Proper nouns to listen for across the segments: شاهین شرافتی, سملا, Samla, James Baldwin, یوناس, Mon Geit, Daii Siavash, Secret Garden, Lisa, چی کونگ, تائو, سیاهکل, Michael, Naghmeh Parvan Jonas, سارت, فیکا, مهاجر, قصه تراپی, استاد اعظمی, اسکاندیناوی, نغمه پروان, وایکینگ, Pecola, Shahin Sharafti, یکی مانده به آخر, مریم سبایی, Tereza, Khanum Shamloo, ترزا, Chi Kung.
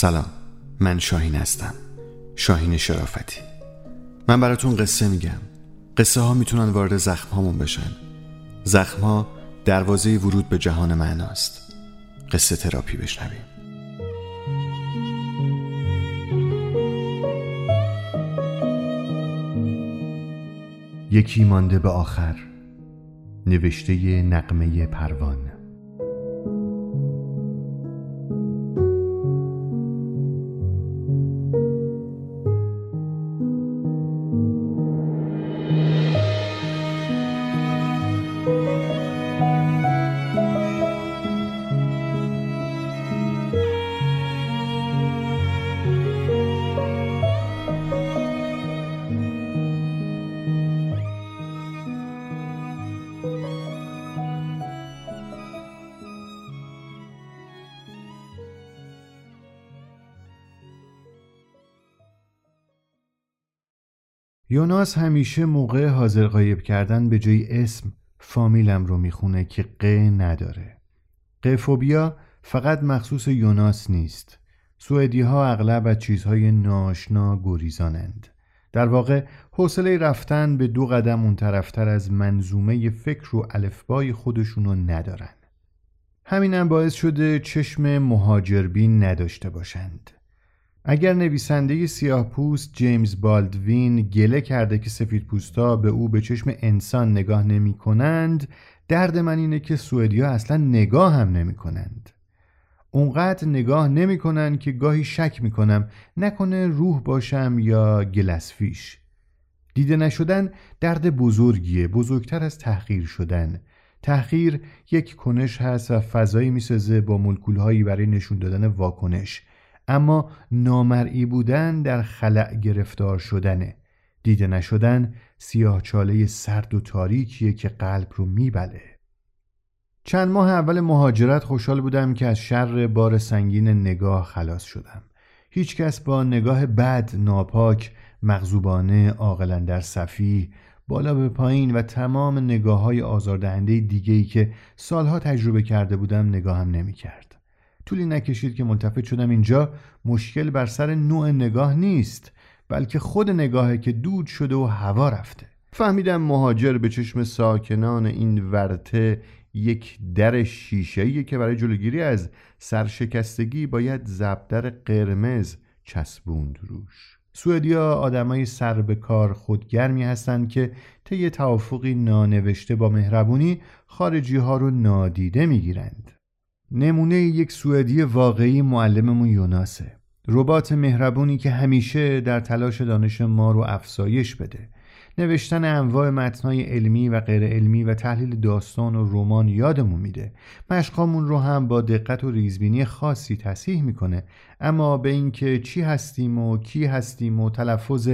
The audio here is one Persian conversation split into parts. سلام، من شاهین هستم، شاهین شرافتی. من براتون قصه میگم. قصه ها میتونن وارد زخم هامون بشن. زخم ها دروازه ورود به جهان معناست. قصه تراپی بشنویم. یکی مانده به آخر، نوشته نغمه پروان. یوناس همیشه موقع حاضر غایب کردن به جای اسم فامیلم رو میخونه که ق نداره. قفوبیا فقط مخصوص یوناس نیست. سوئدی ها اغلب از چیزهای ناشنا گریزانند. در واقع حوصله رفتن به دو قدم اون طرفتر از منظومه فکر و الفبای خودشونو ندارن. همینم باعث شده چشم مهاجربین نداشته باشند. اگر نویسنده سیاه‌پوست جیمز بالدوین گله کرده که سفیدپوستا به او به چشم انسان نگاه نمی‌کنند، درد من اینه که سوئدی‌ها اصلا نگاه هم نمی‌کنند. اونقدر نگاه نمی‌کنند که گاهی شک می‌کنم نکنه روح باشم یا گلسفیش. دیده نشدن درد بزرگیه، بزرگتر از تحقیر شدن. تحقیر یک کنش هست و فضایی می‌سازه با مولکول‌هایی برای نشون دادن واکنش. اما نامرئی بودن در خلأ گرفتار شدنه. دیده نشدن سیاه‌چاله سرد و تاریکیه که قلب رو میبله. چند ماه اول مهاجرت خوشحال بودم که از شر بار سنگین نگاه خلاص شدم. هیچ کس با نگاه بد، ناپاک، مغضوبانه، عاقلا در صفیح، بالا به پایین و تمام نگاه‌های آزاردهنده دیگه‌ای که سالها تجربه کرده بودم نگاهم نمی‌کرد. طولی نکشید که ملتفت شدم اینجا مشکل بر سر نوع نگاه نیست، بلکه خود نگاهه که دود شده و هوا رفته. فهمیدم مهاجر به چشم ساکنان این ورته یک در شیشه‌ایه که برای جلوگیری از سرشکستگی باید زبدر قرمز چسبوند روش. سوئدیا آدمای سر به کار خودگرمی هستند که طی توافقی نانوشته با مهربونی خارجی‌ها رو نادیده می‌گیرند. نمونه یک سوئدی واقعی معلممون یوناسه، ربات مهربونی که همیشه در تلاش دانش ما رو افزایش بده. نوشتن انواع متنای علمی و غیر علمی و تحلیل داستان و رمان یادمون میده. مشقامون رو هم با دقت و ریزبینی خاصی تصحیح میکنه، اما به اینکه چی هستیم و کی هستیم و تلفظ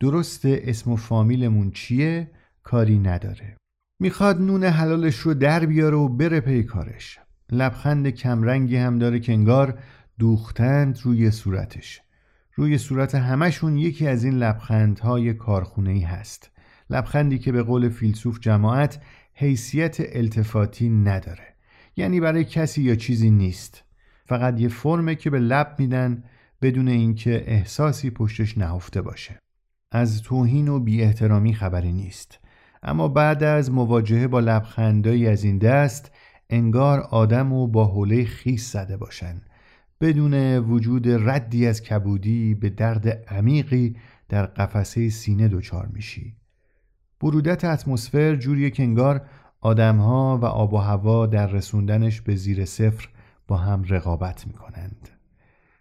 درست اسم و فامیلمون چیه کاری نداره. میخواد نون حلالش رو در بیاره و بره پی کارش. لبخند کمرنگی هم داره که انگار دوختند روی صورتش. روی صورت همشون یکی از این لبخندهای کارخونه‌ای هست، لبخندی که به قول فیلسوف جماعت حیثیت التفاتی نداره، یعنی برای کسی یا چیزی نیست، فقط یه فرمه که به لب میدن بدون اینکه احساسی پشتش نهفته باشه. از توهین و بی احترامی خبری نیست، اما بعد از مواجهه با لبخندهایی از این دست انگار آدم رو با حوله خیس زده باشن، بدون وجود ردی از کبودی به درد عمیقی در قفسه سینه دچار میشی. برودت اتمسفر جوریه که انگار آدم‌ها و آب و هوا در رسوندنش به زیر صفر با هم رقابت میکنند.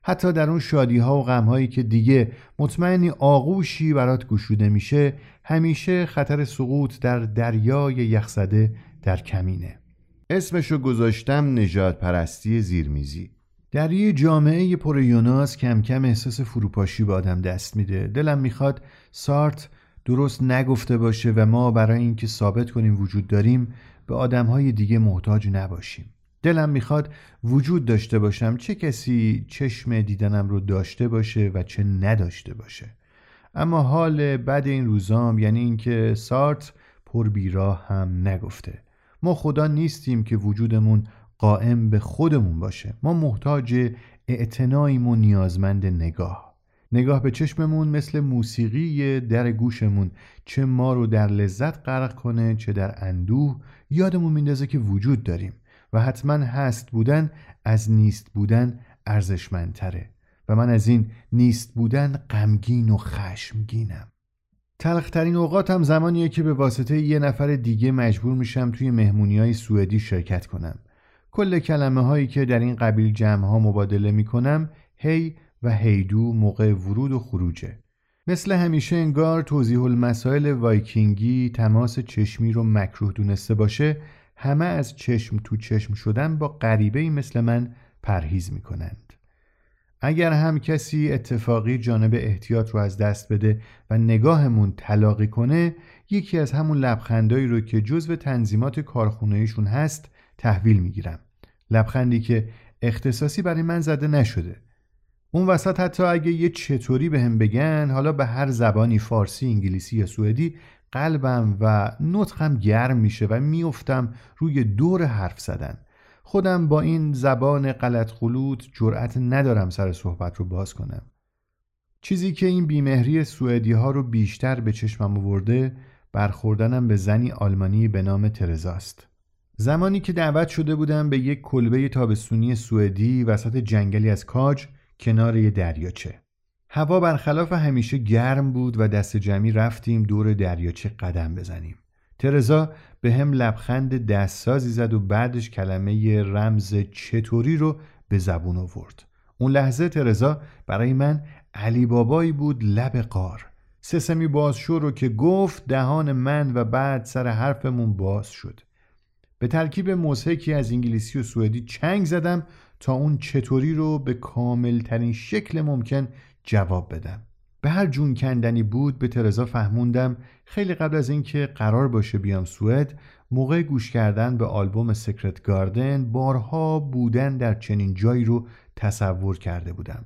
حتی در اون شادی‌ها و غم‌هایی که دیگه مطمئنی آغوشی برات گشوده میشه، همیشه خطر سقوط در دریای یخزده در کمینه. اسمشو گذاشتم نجات پرستی زیرمیزی. در یه جامعه پر یوناس کم کم احساس فروپاشی به آدم دست میده. دلم میخواد سارت درست نگفته باشه و ما برای اینکه ثابت کنیم وجود داریم به آدمهای دیگه محتاج نباشیم. دلم میخواد وجود داشته باشم، چه کسی چشم دیدنم رو داشته باشه و چه نداشته باشه. اما حال بد این روزام، یعنی اینکه سارت پر بیراه هم نگفته، ما خدا نیستیم که وجودمون قائم به خودمون باشه. ما محتاج اعتناییم و نیازمند نگاه. نگاه به چشممون مثل موسیقی در گوشمون، چه ما رو در لذت غرق کنه چه در اندوه، یادمون میندازه که وجود داریم و حتما هست بودن از نیست بودن ارزشمندتره و من از این نیست بودن غمگین و خشمگینم. تلخترین اوقاتم زمانیه که به واسطه یه نفر دیگه مجبور میشم توی مهمونی‌های سوئدی شرکت کنم. کل کلمه هایی که در این قبیل جمع‌ها مبادله میکنم هی و هیدو موقع ورود و خروجه. مثل همیشه انگار توضیح المسائل وایکینگی تماس چشمی رو مکروه دونسته باشه، همه از چشم تو چشم شدن با غریبه‌ای مثل من پرهیز میکنند. اگر هم کسی اتفاقی جانب احتیاط رو از دست بده و نگاهمون تلاقی کنه، یکی از همون لبخندایی رو که جزو تنظیمات کارخونه‌ایشون هست تحویل میگیرم. لبخندی که اختصاصی برای من زده نشده. اون وسط حتی اگه یه چطوری بهم بگن، حالا به هر زبانی، فارسی، انگلیسی یا سوئدی، قلبم و نطقم گرم میشه و میافتم روی دور حرف زدن. خودم با این زبان غلط خلوط جرأت ندارم سر صحبت رو باز کنم. چیزی که این بیمهری سوئدی ها رو بیشتر به چشمم آورده، برخوردنم به زنی آلمانی به نام ترزاست. زمانی که دعوت شده بودم به یک کلبه تابستونی سوئدی وسط جنگلی از کاج کنار یه دریاچه. هوا برخلاف همیشه گرم بود و دست جمعی رفتیم دور دریاچه قدم بزنیم. ترزا به هم لبخند دستسازی زد و بعدش کلمه رمز چطوری رو به زبون آورد. اون لحظه ترزا برای من علی بابایی بود لب غار. سسمی باز شد رو که گفت دهان من و بعد سر حرفمون باز شد. به ترکیب موسیقی از انگلیسی و سوئدی چنگ زدم تا اون چطوری رو به کاملترین شکل ممکن جواب بدم. به هر جون کندنی بود به ترزا فهموندم خیلی قبل از اینکه قرار باشه بیام سوئد، موقع گوش کردن به آلبوم سیکرت گاردن بارها بودن در چنین جایی رو تصور کرده بودم.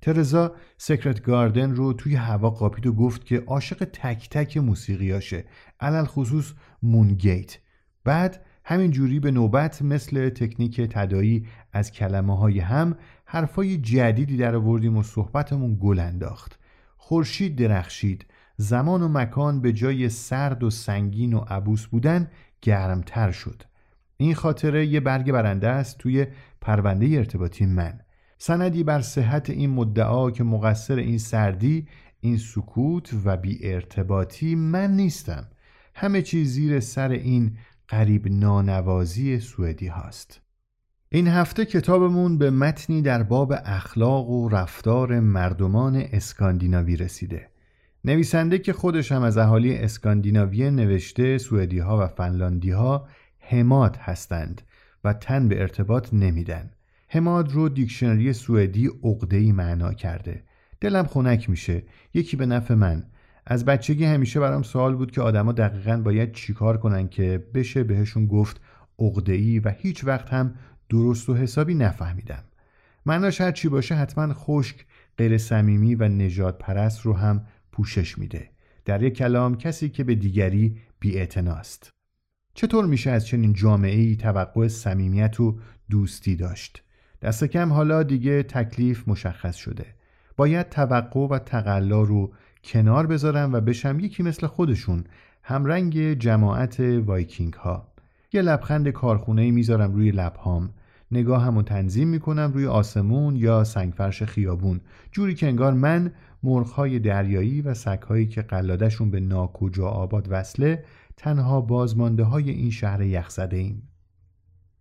ترزا سیکرت گاردن رو توی هوا قاپید و گفت که عاشق تک تک موسیقیاشه، علل خصوص مون گیت. بعد همین جوری به نوبت مثل تکنیک تداعی از کلمه های هم حرفای جدیدی در آوردیم و صحبتمون گل انداخت. خورشید درخشید، زمان و مکان به جای سرد و سنگین و عبوس بودن گرمتر شد. این خاطره یه برگ برنده است توی پرونده ارتباطی من، سندی بر صحت این مدعا که مقصر این سردی، این سکوت و بی ارتباطی من نیستم، همه چیز زیر سر این قریب نانوازی سوئدی هاست. این هفته کتابمون به متنی در باب اخلاق و رفتار مردمان اسکاندیناوی رسیده. نویسنده که خودش هم از اهالی اسکاندیناوی نوشته، سوئدی ها و فنلاندی ها حماد هستند و تن به ارتباط نمیدن. حماد رو دیکشنری سوئدی عقده‌ای معنا کرده. دلم خنک میشه، یکی به نفع من. از بچگی همیشه برام سوال بود که آدما دقیقاً باید چیکار کنن که بشه بهشون گفت عقده‌ای، و هیچ وقت هم درست و حسابی نفهمیدم. معناش هر چی باشه حتما خشک، غیر صمیمی و نجات پرست رو هم پوشش میده. در یک کلام کسی که به دیگری بی‌اعتناست. چطور میشه از چنین جامعه‌ای توقع صمیمیت و دوستی داشت؟ دست کم حالا دیگه تکلیف مشخص شده. باید توقع و تقلا رو کنار بذارم و بشم یکی مثل خودشون، همرنگ جماعت وایکینگ ها. یه لبخند کارخونه‌ای میذارم روی لبهام، نگاهمو تنظیم میکنم روی آسمون یا سنگفرش خیابون، جوری که انگار من مرغ‌های دریایی و سگ‌هایی که قلاده‌شون به ناکجا آباد وصله تنها بازمانده‌های این شهر یخزده‌ایم.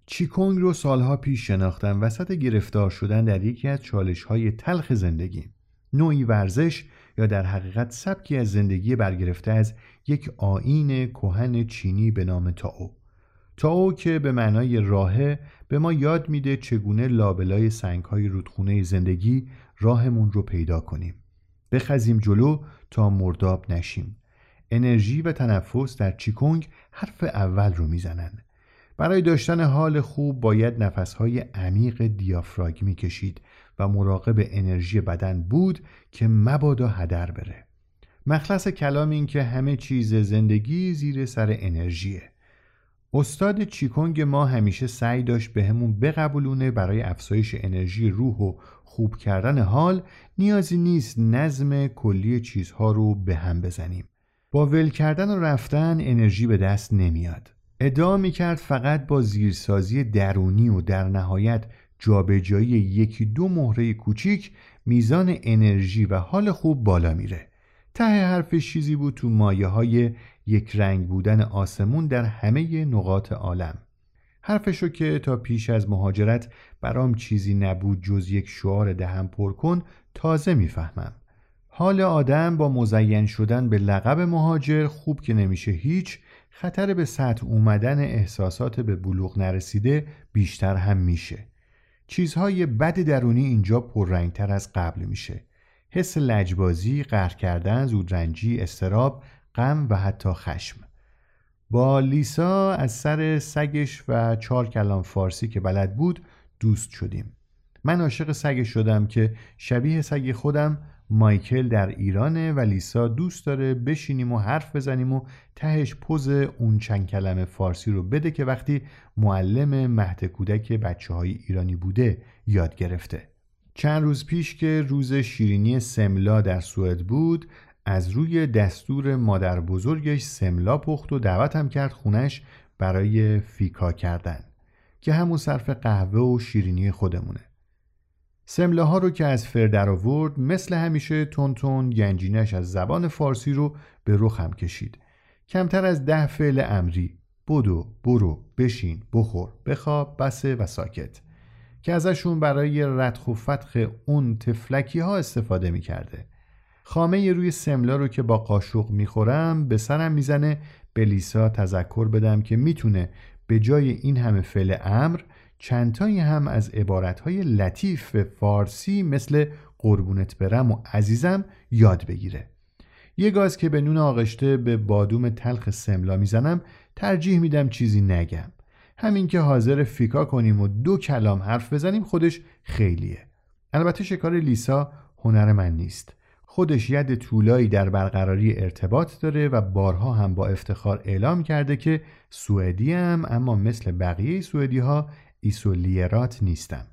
چی کونگ رو سالها پیش شناختم وسط گرفتار شدن در یکی از چالش‌های تلخ زندگی، نوعی ورزش یا در حقیقت سبکی از زندگی برگرفته از یک آیین کهن چینی به نام تائو. تائو که به معنای راهه به ما یاد میده چگونه لابلای سنگ‌های رودخونه زندگی راهمون رو پیدا کنیم، بخزیم جلو تا مرداب نشیم. انرژی و تنفس در چی کونگ حرف اول رو میزنن. برای داشتن حال خوب باید نفس‌های عمیق دیافراگمی کشید و مراقب انرژی بدن بود که مبادا هدر بره. مخلص کلام این که همه چیز زندگی زیر سر انرژیه. استاد چیکونگ ما همیشه سعی داشت به همون بقبولونه برای افزایش انرژی روح و خوب کردن حال نیازی نیست نظم کلی چیزها رو به هم بزنیم. با ول کردن و رفتن انرژی به دست نمیاد. ادعا میکرد فقط با زیرسازی درونی و در نهایت جابجایی یکی دو مهره کوچیک میزان انرژی و حال خوب بالا میره. ته حرفش چیزی بود تو مایه های یک رنگ بودن آسمون در همه نقاط عالم. حرفشو که تا پیش از مهاجرت برام چیزی نبود جز یک شعار دهم پر کن تازه میفهمم. حال آدم با مزین شدن به لقب مهاجر خوب که نمیشه هیچ، خطر به سطح اومدن احساسات به بلوغ نرسیده بیشتر هم میشه. چیزهای بد درونی اینجا پررنگتر از قبل میشه. حس لجبازی، قهر کردن، زودرنجی، استراب، غم و حتی خشم. با لیسا از سر سگش و 4 کلام فارسی که بلد بود دوست شدیم. من عاشق سگش شدم که شبیه سگ خودم مایکل در ایرانه و لیسا دوست داره بشینیم و حرف بزنیم و تهش پوز اون چند کلمه فارسی رو بده که وقتی معلم مهد کودک بچه‌های ایرانی بوده یاد گرفته. چند روز پیش که روز شیرینی سملا در سوئد بود، از روی دستور مادر بزرگش سملا پخت و دعوتم کرد خونش برای فیکا کردن که همون صرف قهوه و شیرینی خودمونه. سملاها رو که از فر در آورد، مثل همیشه تونتون گنجینش از زبان فارسی رو به رخم کشید. کمتر از 10 فعل امری، بدو، برو، بشین، بخور، بخواب، بسه و ساکت، که ازشون برای ردخ و فتخ اون تفلکی ها استفاده می کرده. خامه روی سملا رو که با قاشق می خورم به سرم می زنه به لیسا تذکر بدم که می تونه به جای این همه فعل امر چندتایی هم از عبارتهای لطیف فارسی مثل قربونت برم و عزیزم یاد بگیره. یه گاز که به نون آغشته به بادوم تلخ سملا می زنم، ترجیح می دم چیزی نگم. همین که حاضر فیکا کنیم و 2 کلام حرف بزنیم خودش خیلیه. البته شکار لیسا هنر من نیست. خودش ید طولایی در برقراری ارتباط داره و بارها هم با افتخار اعلام کرده که سوئدی‌ام، اما مثل بقیه سوئدی‌ها ایسولیرات نیستم.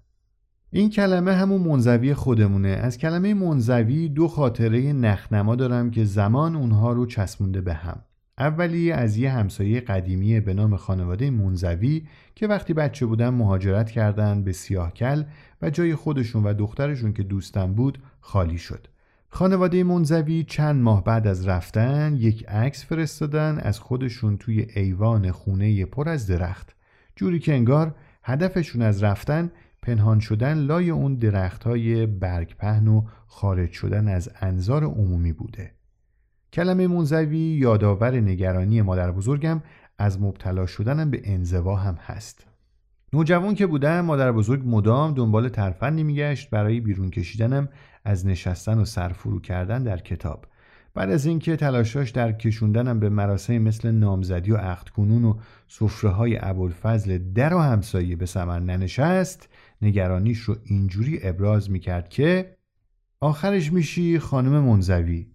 این کلمه همون منزوی خودمونه. از کلمه منزوی 2 خاطره نخنما دارم که زمان اونها رو چسبونده به هم. اولی از یه همسایه قدیمی به نام خانواده منزوی که وقتی بچه بودم مهاجرت کردن به سیاهکل و جای خودشون و دخترشون که دوستم بود خالی شد. خانواده منزوی چند ماه بعد از رفتن یک عکس فرستادن از خودشون توی ایوان خونه پر از درخت، جوری که انگار هدفشون از رفتن پنهان شدن لای اون درخت‌های برگ پهن و خارج شدن از انظار عمومی بوده. کلمه منزوی یادآور نگرانی مادر بزرگم از مبتلا شدنم به انزوا هم هست. نوجوان که بودم مادر بزرگ مدام دنبال ترفندی میگشت برای بیرون کشیدنم از نشستن و سرفرو کردن در کتاب. بعد از اینکه تلاشاش در کشوندنم به مراسمی مثل نامزدی و عقدکنون و سفره‌های ابوالفضل در و همسایه به ثمر ننشست، نگرانیش رو اینجوری ابراز میکرد که آخرش میشی خانم منزوی.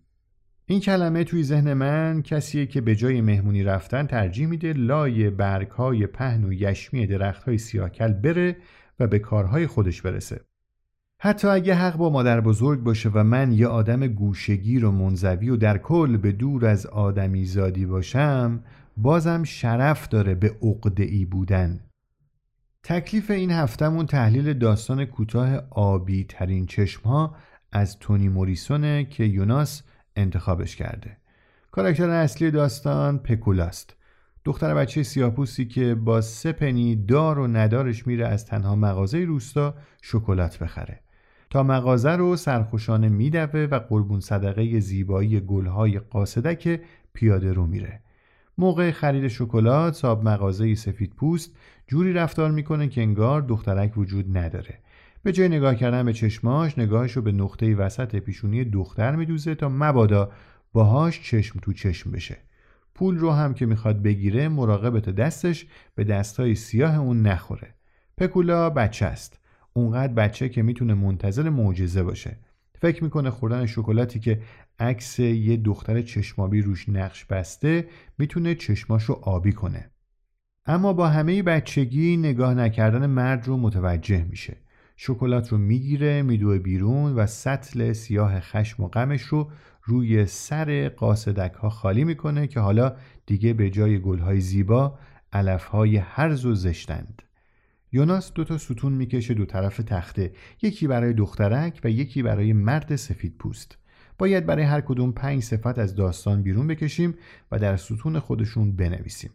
این کلمه توی ذهن من کسیه که به جای مهمونی رفتن ترجیح میده لای برگ‌های پهن و یشمی درخت‌های سیاه‌کل بره و به کارهای خودش برسه. حتی اگه حق با مادر بزرگ باشه و من یه آدم گوشگیر و منزوی و در کل به دور از آدمی زادی باشم، بازم شرف داره به عقده‌ای بودن. تکلیف این هفتمون تحلیل داستان کوتاه آبی ترین چشم‌ها از تونی موریسونه که یوناس انتخابش کرده. کاراکتر اصلی داستان پکولاست، دختر بچه سیاه‌پوستی که با 3 پنی دار و ندارش میره از تنها مغازه روستا شکلات بخره تا مغازه رو سرخوشانه میدوه و قربون صدقه زیبایی گلهای قاصدک پیاده رو میره. موقع خرید شکلات صاحب مغازه سفیدپوست جوری رفتار میکنه که انگار دخترک وجود نداره. به جای نگاه کردن به چشماش، نگاهشو به نقطه وسط پیشونی دختر میدوزه تا مبادا باهاش چشم تو چشم بشه. پول رو هم که میخواد بگیره مراقبت دستش به دستای سیاه اون نخوره. پکولا بچه است، اونقدر بچه که میتونه منتظر معجزه باشه. فکر میکنه خوردن شکلاتی که عکس یه دختر چشمابی روش نقش بسته میتونه چشماشو آبی کنه. اما با همه بچگی نگاه نکردن مرد رو متوجه میشه. شکلات رو میگیره، میدوه بیرون و سطل سیاه خشم و غمش رو روی سر قاصدک ها خالی میکنه که حالا دیگه به جای گلهای زیبا علفهای هرز و زشتند. یوناس دوتا ستون میکشه دو طرف تخته، یکی برای دخترک و یکی برای مرد سفید پوست. باید برای هر کدوم 5 صفت از داستان بیرون بکشیم و در ستون خودشون بنویسیم.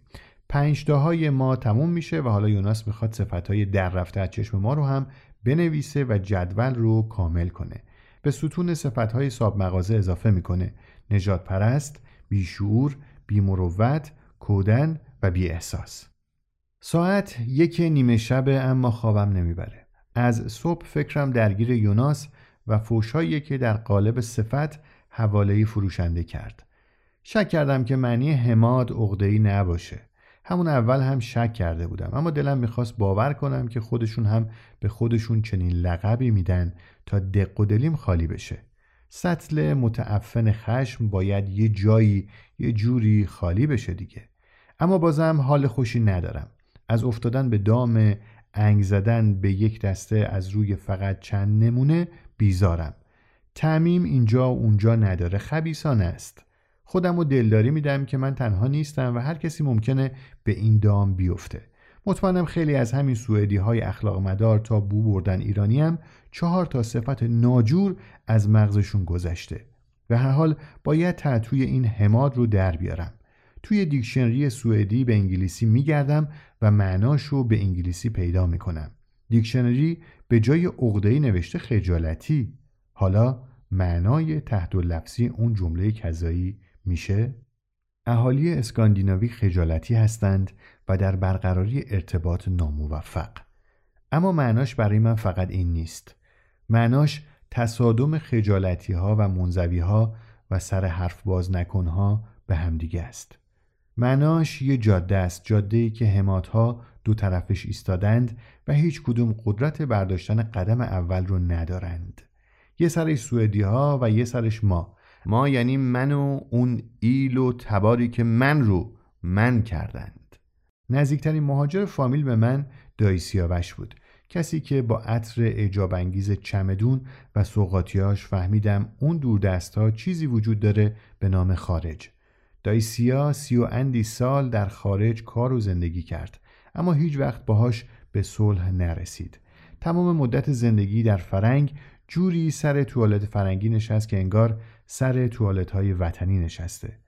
5 تاهای ما تموم میشه و حالا یوناس میخواد صفتهای در رفته از چشم ما رو هم بنویسه و جدول رو کامل کنه. به ستون صفتهای صاحب مغازه اضافه میکنه: نجات پرست، بیشعور، بیمروت، کودن و بی احساس. ساعت 1:30 اما خوابم نمیبره. از صبح فکرم درگیر یوناس و فوشایی که در قالب صفت حواله‌ای فروشنده کرد. شک کردم که معنی حماد عقده‌ای نباشه. همون اول هم شک کرده بودم، اما دلم میخواست باور کنم که خودشون هم به خودشون چنین لقبی میدن تا دق و دلیم خالی بشه. سطل متعفن خشم باید یه جایی یه جوری خالی بشه دیگه. اما بازم حال خوشی ندارم. از افتادن به دام انگ زدن به یک دسته از روی فقط چند نمونه بیزارم. تعمیم اینجا و اونجا نداره، خبیثانه است. خودم رو دلداری میدم که من تنها نیستم و هر کسی ممکنه به این دام بیفته. مطمئنم خیلی از همین سوئدی های اخلاق مدار تا بو بردن ایرانی هم 4 تا صفت ناجور از مغزشون گذشته. به هر حال باید تعتوی این حماد رو در بیارم. توی دیکشنری سوئدی به انگلیسی میگردم و معناش رو به انگلیسی پیدا میکنم. دیکشنری به جای عقده‌ای نوشته خجالتی. حالا معنای تحت اللفظی اون جمله کذایی میشه: اهالی اسکاندیناوی خجالتی هستند و در برقراری ارتباط ناموفق. اما معناش برای من فقط این نیست. معناش تصادم خجالتی ها و منزوی ها و سر حرف باز نکن ها به همدیگه است. معناش یه جاده است، جاده‌ای که حمادها دو طرفش ایستادند و هیچ کدوم قدرت برداشتن قدم اول رو ندارند. یه سرش سوئدی ها و یه سرش ما، یعنی من و اون ایل و تباری که من رو من کردند. نزدیکترین مهاجر فامیل به من دایی سیاوش بود، کسی که با عطر اعجاب انگیز چمدون و سوغاتیاش فهمیدم اون دور دستا چیزی وجود داره به نام خارج. دایی سیا 30 سال در خارج کار و زندگی کرد، اما هیچ وقت باهاش به صلح نرسید. تمام مدت زندگی در فرنگ جوری سر توالت فرنگی نشست که انگار سر توالت‌های وطنی نشسته.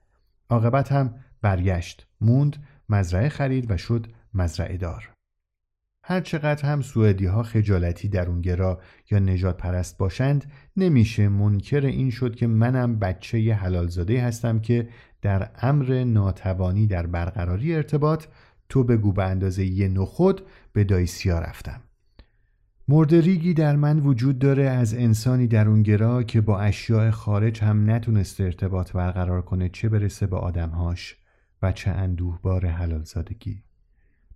عاقبت هم برگشت، موند، مزرعه خرید و شد مزرعه دار. هرچقدر هم سوئدی‌ها خجالتی، درونگرا یا نجات پرست باشند، نمیشه منکر این شد که منم بچه ی حلالزاده هستم که در امر ناتوانی در برقراری ارتباط تو بگو به اندازه یه نخود به دایی سیا رفتم. مردریگی در من وجود داره از انسانی درونگرا که با اشیاء خارج هم نتونسته ارتباط برقرار کنه، چه برسه به آدمهاش و چه اندوهبار حلالزادگی.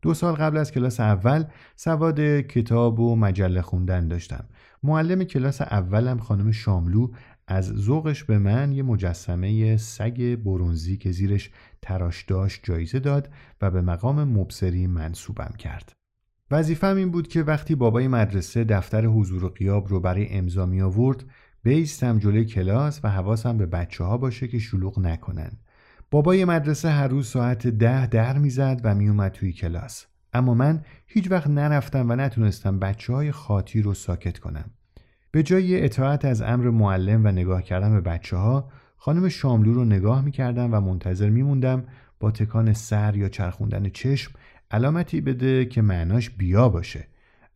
2 سال قبل از کلاس اول سواد کتاب و مجله خوندن داشتم. معلم کلاس اولم خانم شاملو از ذوقش به من یه مجسمه سگ برنزی که زیرش تراش داشت جایزه داد و به مقام مبصری منصوبم کرد. وظیفه‌م این بود که وقتی بابای مدرسه دفتر حضور و غیاب رو برای امضا می آورد، بایستم جلوی کلاس و حواسم به بچه‌ها باشه که شلوغ نکنن. بابای مدرسه هر روز ساعت 10 در میزد و میومد توی کلاس، اما من هیچ وقت نرفتم و نتونستم بچه‌های خاطی رو ساکت کنم. به جای اطاعت از امر معلم و نگاه کردن به بچه‌ها، خانم شاملو رو نگاه می‌کردم و منتظر می‌موندم با تکان سر یا چرخوندن چشم علامتی بده که معناش بیا باشه،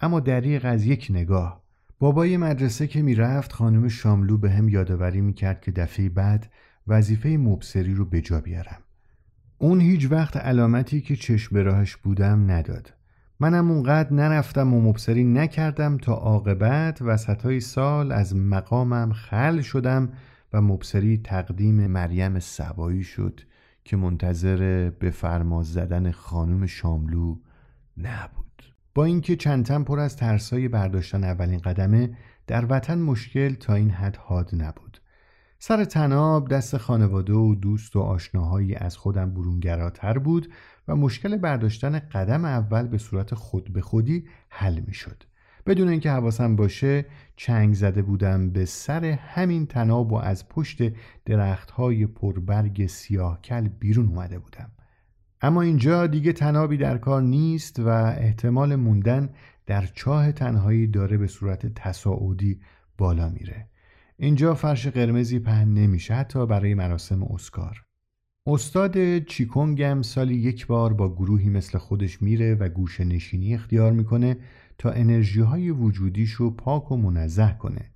اما دریغ از یک نگاه. بابای مدرسه که میرفت، خانم شاملو به هم یادآوری میکرد که دفعه بعد وظیفه مبصری رو به جا بیارم. اون هیچ وقت علامتی که چشم به راهش بودم نداد. منم اونقدر نرفتم و مبصری نکردم تا عاقبت وسطای سال از مقامم خل شدم و مبصری تقدیم مریم سبایی شد که منتظر بفرما زدن خانم شاملو نبود. با اینکه چندتن پر از ترسای برداشتن اولین قدمه، در وطن مشکل تا این حد نبود. سر طناب دست خانواده و دوست و آشناهایی از خودم برونگراتر بود و مشکل برداشتن قدم اول به صورت خود به خودی حل می شد. بدون اینکه حواسم باشه چنگ زده بودم به سر همین طناب و از پشت درختهای پربرگ سیاه کل بیرون اومده بودم. اما اینجا دیگه طنابی در کار نیست و احتمال موندن در چاه تنهایی داره به صورت تصاعدی بالا میره. اینجا فرش قرمزی پهن نمیشه حتی برای مراسم اسکار. استاد چی کونگم سالی یک بار با گروهی مثل خودش میره و گوشه نشینی اختیار میکنه تا انرژیهای وجودیشو پاک و منزه کنه.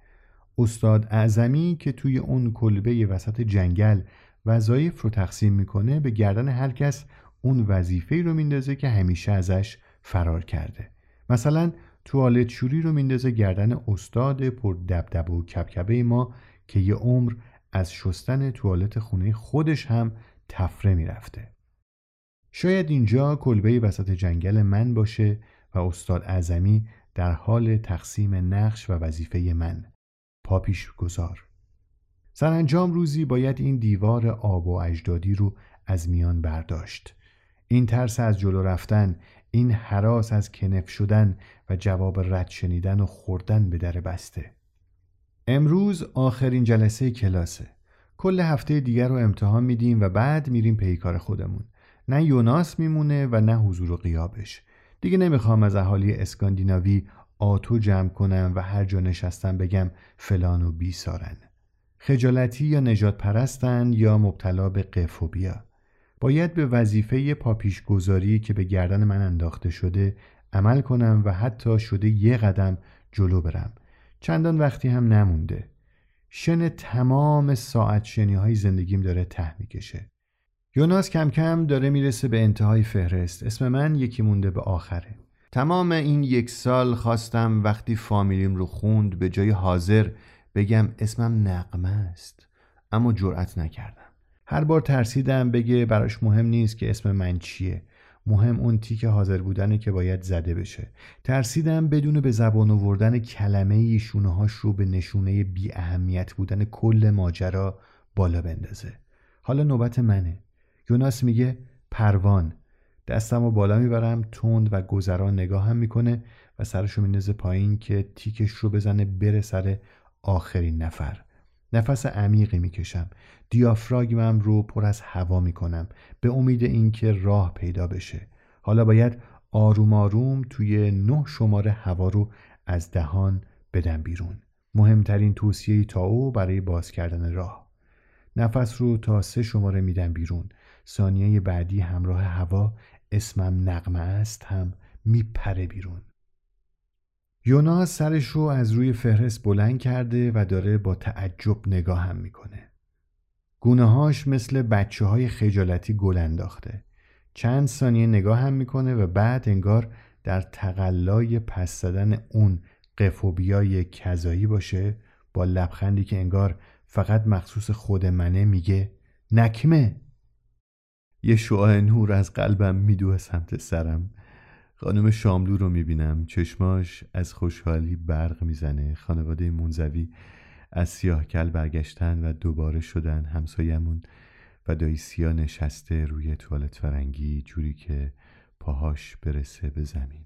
استاد اعظمی که توی اون کلبه وسط جنگل وظایف رو تقسیم میکنه به گردن هر کس اون وظیفه‌ای رو میندازه که همیشه ازش فرار کرده. مثلا توالت شوری رو میندازه گردن استاد پر دبدب و کبکبه ما که یه عمر از شستن توالت خونه خودش هم تفره میرفته. شاید اینجا کلبه وسط جنگل من باشه و استاد اعظمی در حال تقسیم نقش و وظیفه من پاپیش گذار. سرانجام روزی باید این دیوار آب و اجدادی رو از میان برداشت. این ترس از جلو رفتن، این هراس از کنف شدن و جواب رد شنیدن و خوردن به در بسته. امروز آخرین جلسه کلاسه. کل هفته دیگر رو امتحان میدیم و بعد میریم پی کار خودمون. نه یوناس میمونه و نه حضور و غیابش. دیگه نمیخوام از اهالی اسکاندیناوی آتو جمع کنم و هر جا نشستم بگم فلان و بیسارن. خجالتی یا نجات پرستن یا مبتلا به قفوبیا. باید به وظیفه پاپیش گذاری که به گردن من انداخته شده عمل کنم و حتی شده یه قدم جلو برم. چندان وقتی هم نمونده. شن تمام ساعت شنی های زندگیم داره ته میکشه. یوناس کم کم داره میرسه به انتهای فهرست. اسم من یکی مونده به آخره. تمام این یک سال خواستم وقتی فامیلیم رو خوند به جای حاضر بگم اسمم نغمه است، اما جرأت نکردم. هر بار ترسیدم بگه براش مهم نیست که اسم من چیه، مهم اون تیک حاضر بودنه که باید زده بشه. ترسیدم بدون به زبان آوردن کلمه‌ای شونه‌هاش رو به نشونه بی اهمیت بودن کل ماجرا بالا بندازه. حالا نوبت منه. یوناس میگه پروان. دستمو بالا میبرم، تند و گذران نگاهم میکنه و سرشو میندازه پایین که تیکش رو بزنه بره سر آخرین نفر. نفس عمیقی میکشم، دیافراگمم رو پر از هوا میکنم به امید اینکه راه پیدا بشه. حالا باید آروم آروم توی 9 شماره هوا رو از دهان بدم بیرون. مهمترین توصیه تائو برای باز کردن راه. نفس رو تا 3 شماره میدم بیرون. ثانیه بعدی همراه هوا اسمم نغمه است هم میپره بیرون. یونا سرش رو از روی فهرست بلند کرده و داره با تعجب نگاهم میکنه. گونه‌هاش مثل بچه‌های خجالتی گل انداخته. چند ثانیه نگاهم میکنه و بعد انگار در تقلای پس زدن اون قفوبیای کذایی باشه، با لبخندی که انگار فقط مخصوص خود منه میگه نکمه. یه شعاع نور از قلبم میدوه سمت سرم. خانم شاملو رو میبینم، چشماش از خوشحالی برق میزنه. خانواده منزوی از سیاه کل برگشتن و دوباره شدن. همسایمون و دایی سیا نشسته روی توالت فرنگی جوری که پاهاش برسه به زمین.